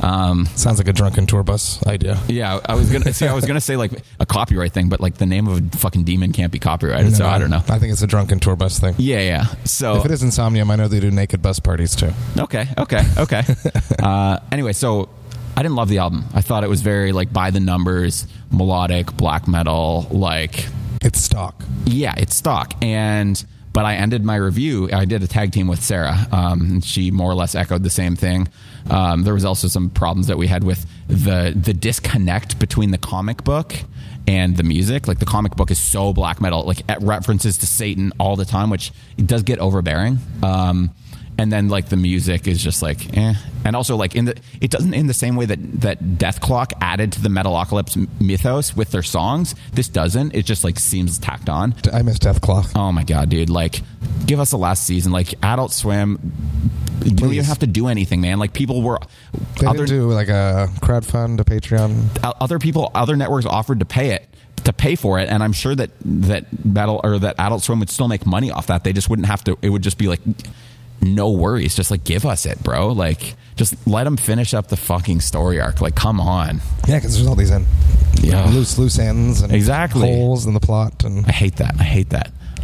Sounds like a drunken tour bus idea. Yeah, I was gonna say like a copyright thing, but like the name of a fucking demon can't be copyrighted, so I don't know. I think it's a drunken tour bus thing. Yeah, yeah. So if it is Insomnium, I know they do naked bus parties too. Okay. Anyway, so I didn't love the album. I thought it was very like by the numbers, melodic, black metal, like it's stock. Yeah, it's stock. But I ended my review. I did a tag team with Sarah. And she more or less echoed the same thing. There was also some problems that we had with the disconnect between the comic book and the music. Like the comic book is so black metal, like at references to Satan all the time, which it does get overbearing. And then, like, the music is just, like, eh. And also, like, it doesn't, in the same way that Death Clock added to the Metalocalypse mythos with their songs, this doesn't. It just, like, seems tacked on. I miss Death Clock. Oh, my God, dude. Like, give us a last season. Like, Adult Swim, you don't even have to do anything, man. Like, people were... They didn't do, like, a crowdfund, a Patreon. Other people, other networks offered to pay it. To pay for it, and I'm sure that Adult Swim would still make money off that. They just wouldn't have to. It would just be, like... No worries. Just like, give us it, bro. Like, just let them finish up the fucking story arc. Like, come on. Yeah, because there's all these loose ends and holes in the plot. And I hate that.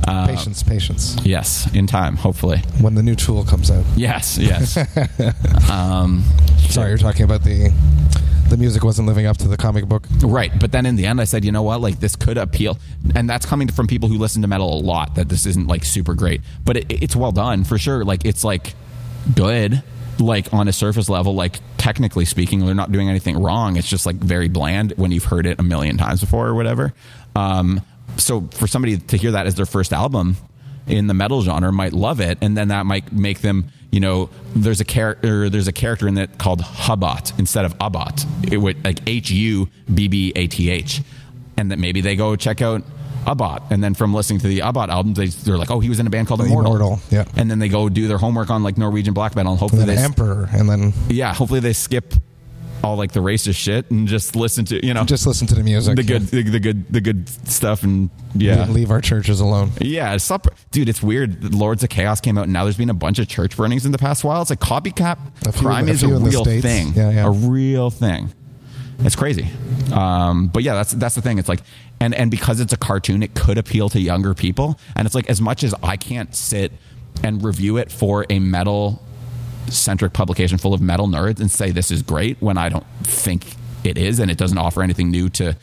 Patience. Yes, in time, hopefully. When the new Tool comes out. Yes. Sorry, you're talking about the music wasn't living up to the comic book. Right. But then in the end, I said, you know what? Like, this could appeal. And that's coming from people who listen to metal a lot, that this isn't, like, super great. But it's well done, for sure. Like, it's, like, good, like, on a surface level. Like, technically speaking, they're not doing anything wrong. It's just, like, very bland when you've heard it a million times before or whatever. So for somebody to hear that as their first album in the metal genre might love it, and then that might make them, you know, there's a character in it called Hubbat instead of Abbat. It would, like, Hubbath, and that maybe they go check out Abbat, and then from listening to the Abbat album, they're like, oh, he was in a band called Immortal. Yeah. And then they go do their homework on, like, Norwegian black metal, and hopefully hopefully they skip all, like, the racist shit and just listen to, you know, the music, the good stuff, and yeah, leave our churches alone. Yeah, dude, it's weird. Lords of Chaos came out, and now there's been a bunch of church burnings in the past while. It's like copycat crime is a real thing. Yeah. A real thing. It's crazy. But yeah, that's the thing. It's like, and because it's a cartoon, it could appeal to younger people. And it's like, as much as I can't sit and review it for a metal centric publication full of metal nerds and say this is great when I don't think it is, and it doesn't offer anything new to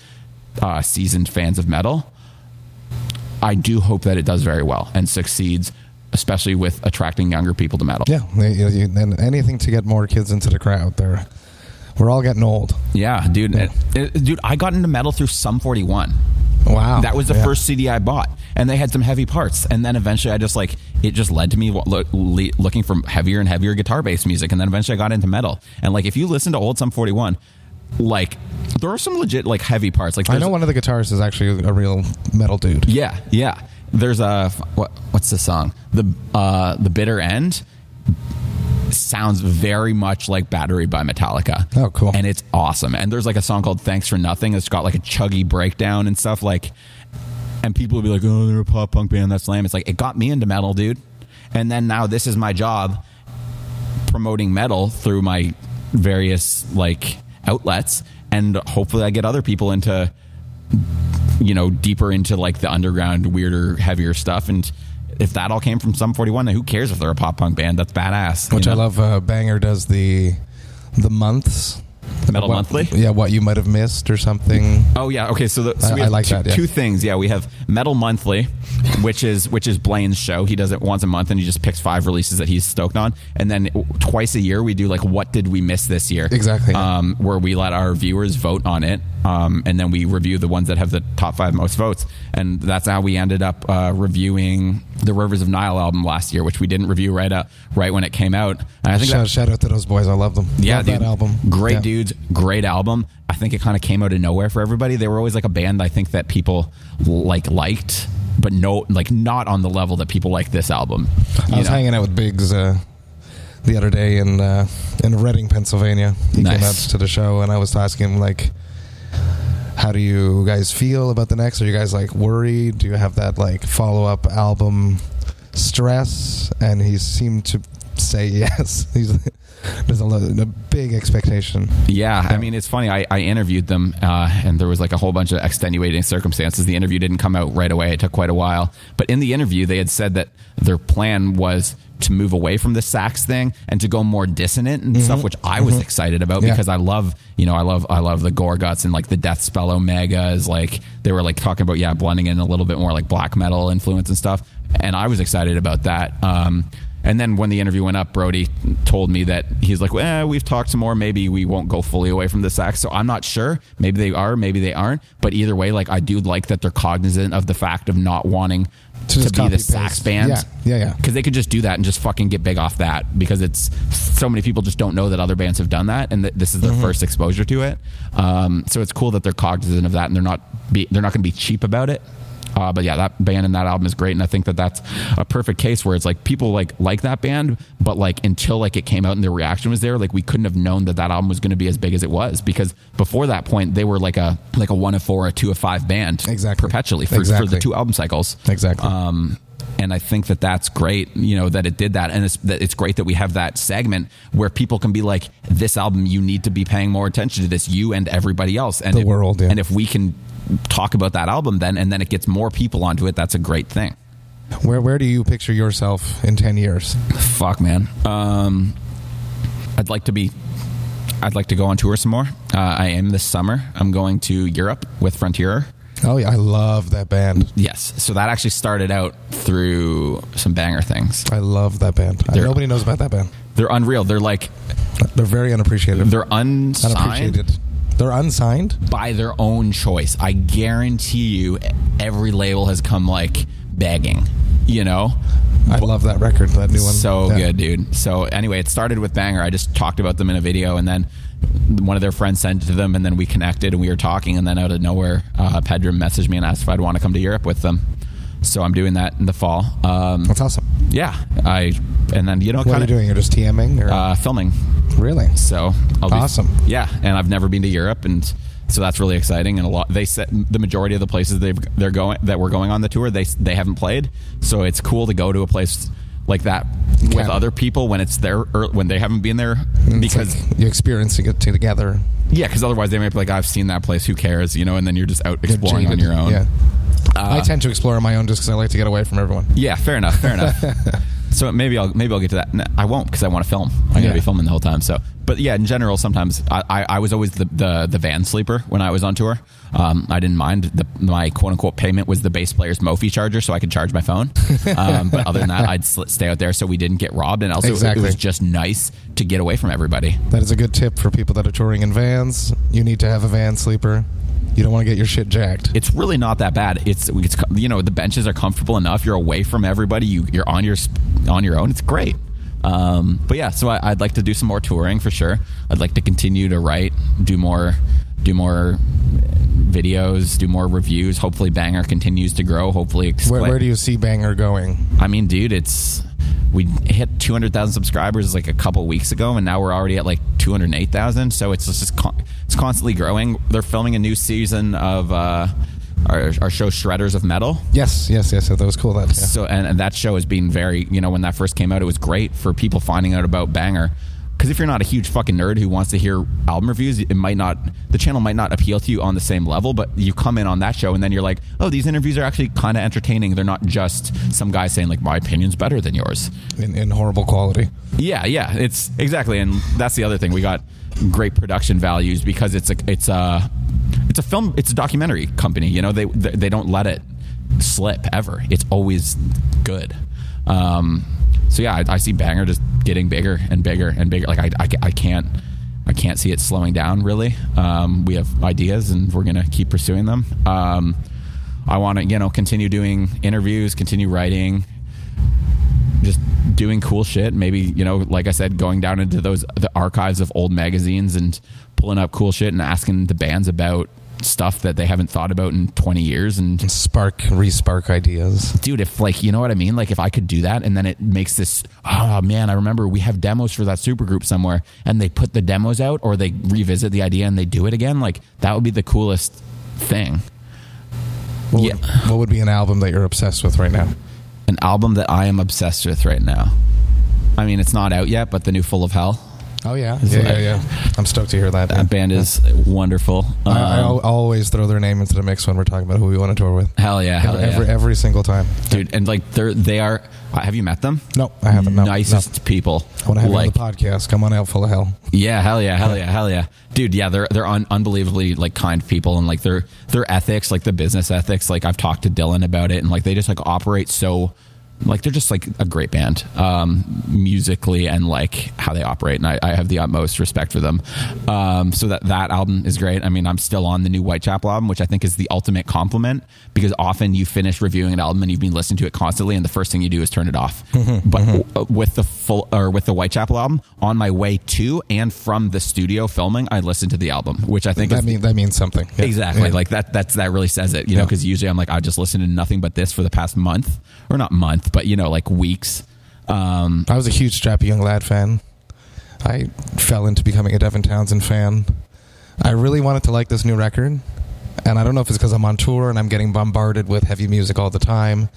seasoned fans of metal, I do hope that it does very well and succeeds, especially with attracting younger people to metal. Yeah, and anything to get more kids into the crowd. We're all getting old. Yeah, dude. Yeah. Dude, I got into metal through Sum 41. Wow. That was the first CD I bought, and they had some heavy parts. And then eventually I just, like, it just led to me looking for heavier and heavier guitar-based music. And then eventually I got into metal. And, like, if you listen to old Sum 41, like, there are some legit, like, heavy parts. Like, I know one of the guitarists is actually a real metal dude. Yeah, yeah. There's a, what's the song? The Bitter End sounds very much like Battery by Metallica. Oh, cool. And it's awesome. And there's, like, a song called Thanks for Nothing. It's got, like, a chuggy breakdown and stuff, like, and people will be like, oh, they're a pop punk band, that's lame. It's like, it got me into metal, dude. And then now this is my job, promoting metal through my various, like, outlets, and hopefully I get other people into, you know, deeper into, like, the underground, weirder, heavier stuff. And if that all came from Sum 41, then who cares if they're a pop punk band? That's badass. Which, you know? I love Banger does the months. The Metal Monthly? Yeah, what you might have missed or something. Oh, yeah. Okay, so, we have two things. Yeah, we have Metal Monthly, which is Blaine's show. He does it once a month, and he just picks 5 releases that he's stoked on. And then twice a year, we do, like, what did we miss this year? Exactly. Where we let our viewers vote on it, and then we review the ones that have the top 5 most votes. And that's how we ended up reviewing the Rivers of Nile album last year, which we didn't review right when it came out. And I think shout out to those boys. I love them. Yeah, love that album. Great dudes. Great album. I think it kind of came out of nowhere for everybody. They were always like a band, I think, that people liked, but not on the level that people like this album. I was hanging out with Biggs the other day in Reading, Pennsylvania. He came out to the show, and I was asking him, like, how do you guys feel about the next? Are you guys, like, worried? Do you have that, like, follow-up album stress? And he seemed to say yes. There's a big expectation. Yeah, I mean, it's funny. I interviewed them, and there was like a whole bunch of extenuating circumstances. The interview didn't come out right away. It took quite a while. But in the interview, they had said that their plan was to move away from the sax thing and to go more dissonant and stuff, which I was excited about because I love the Gorguts and like the Death Spell Omega is like they were like talking about blending in a little bit more like black metal influence and stuff, and I was excited about that. And then when the interview went up, Brody told me that he's like, well, we've talked some more. Maybe we won't go fully away from the sax. So I'm not sure. Maybe they are. Maybe they aren't. But either way, like I do like that they're cognizant of the fact of not wanting to be the sax band. Yeah. Because they could just do that and just fucking get big off that. Because it's so many people just don't know that other bands have done that, and that this is their first exposure to it. So it's cool that they're cognizant of that, and they're not going to be cheap about it. But yeah, that band and that album is great, and I think that that's a perfect case where it's like people like that band, but like until like it came out and their reaction was there, like we couldn't have known that that album was going to be as big as it was, because before that point they were like a 1 of 4, a 2 of 5 band perpetually for the 2 album cycles. Exactly. And I think that that's great, you know, that it did that. And it's great that we have that segment where people can be like, this album, you need to be paying more attention to this, you and everybody else. And the world. Yeah. And if we can talk about that album then it gets more people onto it, that's a great thing. Where do you picture yourself in 10 years? Fuck, man. I'd like to go on tour some more. I am this summer. I'm going to Europe with Frontierer. Oh, yeah. I love that band. Yes. So that actually started out through some Banger things. I love that band. Nobody knows about that band. They're unreal. They're very unappreciated. They're unsigned. They're unsigned? By their own choice. I guarantee you every label has come, like, begging, you know? I love that record, that new one. So good, dude. So, anyway, it started with Banger. I just talked about them in a video, and then one of their friends sent it to them, and then we connected, and we were talking, and then out of nowhere, Pedro messaged me and asked if I'd want to come to Europe with them. So I'm doing that in the fall. That's awesome. Yeah. What are you doing? You're just TMing? Or? Filming. Really? So I'll be awesome. Yeah. And I've never been to Europe, and so that's really exciting. And they said the majority of the places we're going on the tour, they haven't played. So it's cool to go to a place like that with other people when it's there, or when they haven't been there, and because like you're experiencing it together. Yeah, because otherwise they might be like, I've seen that place, who cares, you know? And then you're just out exploring on your own. Yeah. I tend to explore on my own just because I like to get away from everyone. Yeah, fair enough. So maybe I'll get to that. No, I won't, because I want to film. I'm going to be filming the whole time. So, but yeah, in general, sometimes I was always the van sleeper when I was on tour. I didn't mind. My quote unquote payment was the bass player's Mophie charger, so I could charge my phone. But other than that, I'd stay out there so we didn't get robbed. And also, it was just nice to get away from everybody. That is a good tip for people that are touring in vans. You need to have a van sleeper. You don't want to get your shit jacked. It's really not that bad. It's you know, the benches are comfortable enough. You're away from everybody. You're on your own. It's great. But yeah, so I'd like to do some more touring for sure. I'd like to continue to write, do more videos, do more reviews. Hopefully, Banger continues to grow. Hopefully, where do you see Banger going? I mean, dude, we hit 200,000 subscribers like a couple weeks ago, and now we're already at like 208,000. So it's just it's constantly growing. They're filming a new season of our show Shredders of Metal. Yes. That was cool. So that show has been very, you know, when that first came out, it was great for people finding out about Banger. Because if you're not a huge fucking nerd who wants to hear album reviews, it might not, the channel might not appeal to you on the same level, but you come in on that show and then you're like, oh, these interviews are actually kind of entertaining. They're not just some guy saying like, my opinion's better than yours. In horrible quality. Yeah, yeah, it's exactly. And that's the other thing. We got great production values because it's a film, it's a documentary company. You know, they don't let it slip ever. It's always good. So yeah, I see Banger just getting bigger and bigger and bigger. Like I can't see it slowing down really. We have ideas and we're gonna keep pursuing them. I want to continue doing interviews, continue writing, just doing cool shit. Maybe like I said, going down into the archives of old magazines and pulling up cool shit and asking the bands about stuff that they haven't thought about in 20 years and respark ideas. Dude, if like, you know what I mean? Like if I could do that and then it makes this, oh man, I remember we have demos for that supergroup somewhere and they put the demos out or they revisit the idea and they do it again. Like that would be the coolest thing. What would be an album that you're obsessed with right now? An album that I am obsessed with right now. I mean, it's not out yet, but the new Full of Hell. Oh, yeah. Yeah. I'm stoked to hear that. That band is wonderful. I always throw their name into the mix when we're talking about who we want to tour with. Hell yeah. Every single time. Dude, and like, they are... Have you met them? No, I haven't. Nicest people. I want to have you on the podcast. Come on out, Full of Hell. Yeah, hell yeah, hell yeah, hell yeah. Dude, yeah, they're unbelievably like kind people and like their ethics, like the business ethics, like I've talked to Dylan about it and like they just like operate so... Like they're just like a great band musically and like how they operate, and I have the utmost respect for them. So that album is great. I mean, I'm still on the new Whitechapel album, which I think is the ultimate compliment, because often you finish reviewing an album and you've been listening to it constantly and the first thing you do is turn it off. With the Whitechapel album, on my way to and from the studio filming, I listened to the album, which I think that means something. Yeah. Exactly. Yeah. Like that really says it, you know, because usually I'm like, I just listened to nothing but this for the past month, or not month, but like weeks. I was a huge Strap Young Lad fan. I fell into becoming a Devin Townsend fan. I really wanted to like this new record, and I don't know if it's because I'm on tour and I'm getting bombarded with heavy music all the time.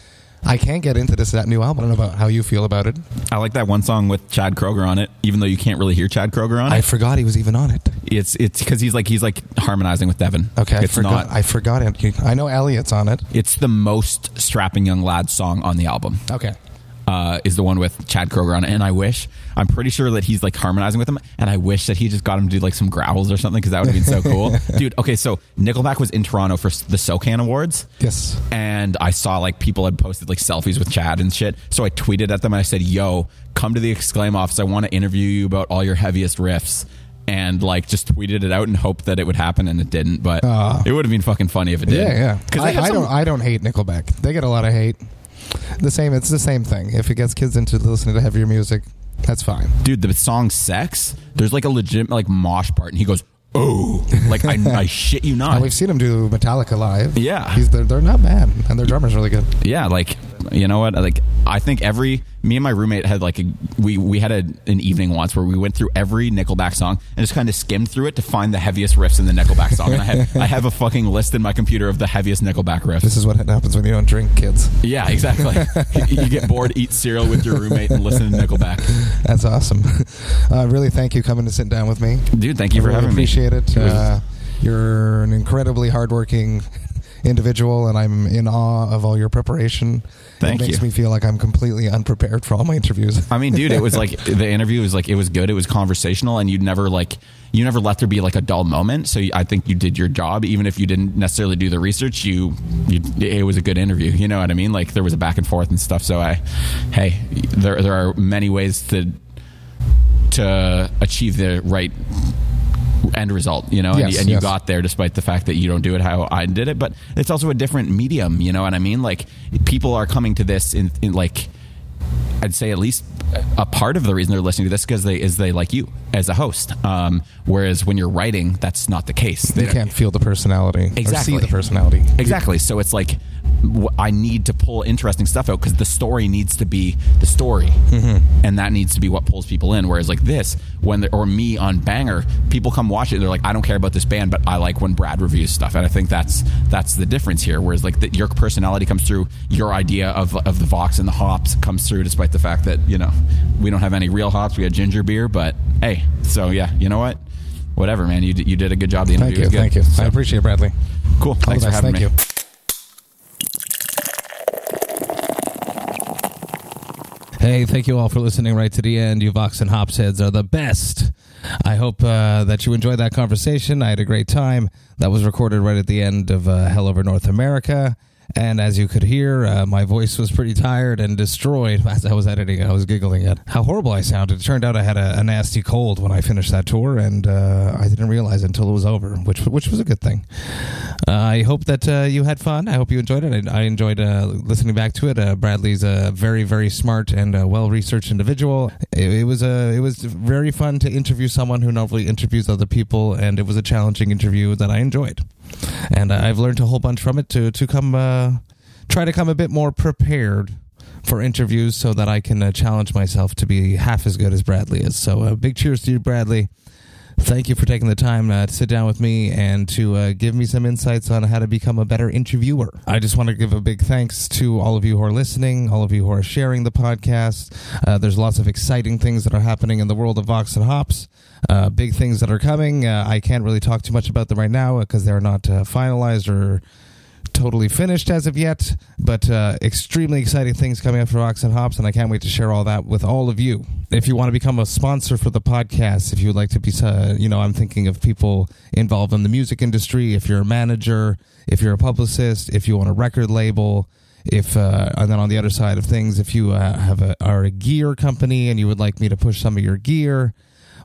I can't get into that new album. I don't know about how you feel about it. I like that one song with Chad Kroeger on it, even though you can't really hear Chad Kroeger on it. I forgot he was even on it. It's because he's like harmonizing with Devin. Okay, I forgot it. I know Elliot's on it. It's the most strapping young lad song on the album. Okay. Is the one with Chad Kroeger on it, and I'm pretty sure that he's like harmonizing with him, and I wish that he just got him to do like some growls or something, because that would have been so cool. Dude, okay, so Nickelback was in Toronto for the SoCan Awards. Yes. And I saw like people had posted like selfies with Chad and shit, so I tweeted at them and I said, yo, come to the Exclaim office, I want to interview you about all your heaviest riffs. And like just tweeted it out and hoped that it would happen, and it didn't, but it would have been fucking funny if it did. Yeah, yeah. I don't hate Nickelback. They get a lot of hate. It's the same thing. If it gets kids into listening to heavier music, that's fine. Dude, the song Sex, there's like a legitimate like mosh part, and he goes, oh, like I shit you not. And we've seen him do Metallica live. Yeah. They're not bad, and their drummer's really good. Yeah, like, you know what? Like, I think me and my roommate had like we had an evening once where we went through every Nickelback song and just kind of skimmed through it to find the heaviest riffs in the Nickelback song. And I have a fucking list in my computer of the heaviest Nickelback riffs. This is what happens when you don't drink, kids. Yeah, exactly. You get bored, eat cereal with your roommate, and listen to Nickelback. That's awesome. Really, thank you coming to sit down with me, dude. Thank you for having me. Appreciate it. You're an incredibly hardworking individual, and I'm in awe of all your preparation. Thank you. It makes me feel like I'm completely unprepared for all my interviews. I mean, dude, it was like the interview was like, it was good. It was conversational, and you never let there be like a dull moment. So I think you did your job, even if you didn't necessarily do the research. It was a good interview. You know what I mean? Like there was a back and forth and stuff. So there are many ways to achieve the right end result, you got there, despite the fact that you don't do it how I did it. But it's also a different medium, you know what I mean? Like people are coming to this in like, I'd say at least a part of the reason they're listening to this because they like you as a host. Whereas when you're writing, that's not the case. They can't feel the personality. Exactly. Or see the personality. Exactly. So it's like I need to pull interesting stuff out because the story needs to be the story, and that needs to be what pulls people in. Whereas like this, when or me on Banger, people come watch it. They're like, I don't care about this band, but I like when Brad reviews stuff, and I think that's the difference here. Whereas like your personality comes through, your idea of the Vox and the hops comes through, despite the fact that we don't have any real hops. We had ginger beer, but hey, so yeah, you know what? Whatever, man. You did a good job. The interview was good. Thank you. So, I appreciate it, Bradley. Cool. Thanks for having me. Thank you. Hey, thank you all for listening right to the end. You Vox and Hops heads are the best. I hope that you enjoyed that conversation. I had a great time. That was recorded right at the end of Hell Over North America. And as you could hear, my voice was pretty tired and destroyed. As I was editing, I was giggling at how horrible I sounded. It turned out I had a nasty cold when I finished that tour, and I didn't realize it until it was over, which was a good thing. I hope that you had fun. I hope you enjoyed it. I enjoyed listening back to it. Bradley's a very, very smart and well-researched individual. It was very fun to interview someone who normally interviews other people, and it was a challenging interview that I enjoyed. And I've learned a whole bunch from it to come try to come a bit more prepared for interviews so that I can challenge myself to be half as good as Bradley is. So big cheers to you, Bradley. Thank you for taking the time to sit down with me and to give me some insights on how to become a better interviewer. I just want to give a big thanks to all of you who are listening, all of you who are sharing the podcast. There's lots of exciting things that are happening in the world of Vox and Hops, big things that are coming. I can't really talk too much about them right now because they're not finalized or totally finished as of yet, but extremely exciting things coming up for Vox and Hops, and I can't wait to share all that with all of you. If you want to become a sponsor for the podcast, if you would like to be, I'm thinking of people involved in the music industry, if you're a manager, if you're a publicist, if you own a record label, and then on the other side of things, if you are a gear company and you would like me to push some of your gear,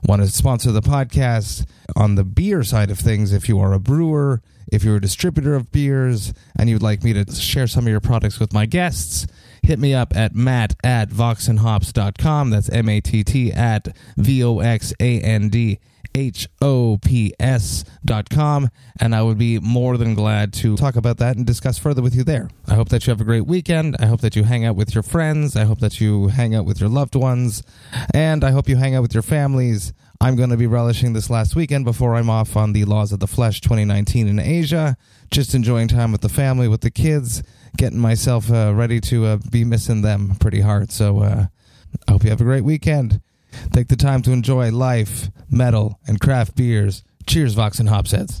want to sponsor the podcast. On the beer side of things, if you are a brewer, if you're a distributor of beers, and you'd like me to share some of your products with my guests, hit me up at matt@voxandhops.com. That's MATT at voxandhops.com, and I would be more than glad to talk about that and discuss further with you there. I hope that you have a great weekend. I hope that you hang out with your friends. I hope that you hang out with your loved ones, and I hope you hang out with your families. I'm going to be relishing this last weekend before I'm off on The Laws of the Flesh 2019 in Asia, just enjoying time with the family, with the kids, getting myself ready to be missing them pretty hard. So I hope you have a great weekend. Take the time to enjoy life, metal, and craft beers. Cheers, Vox and Hops heads.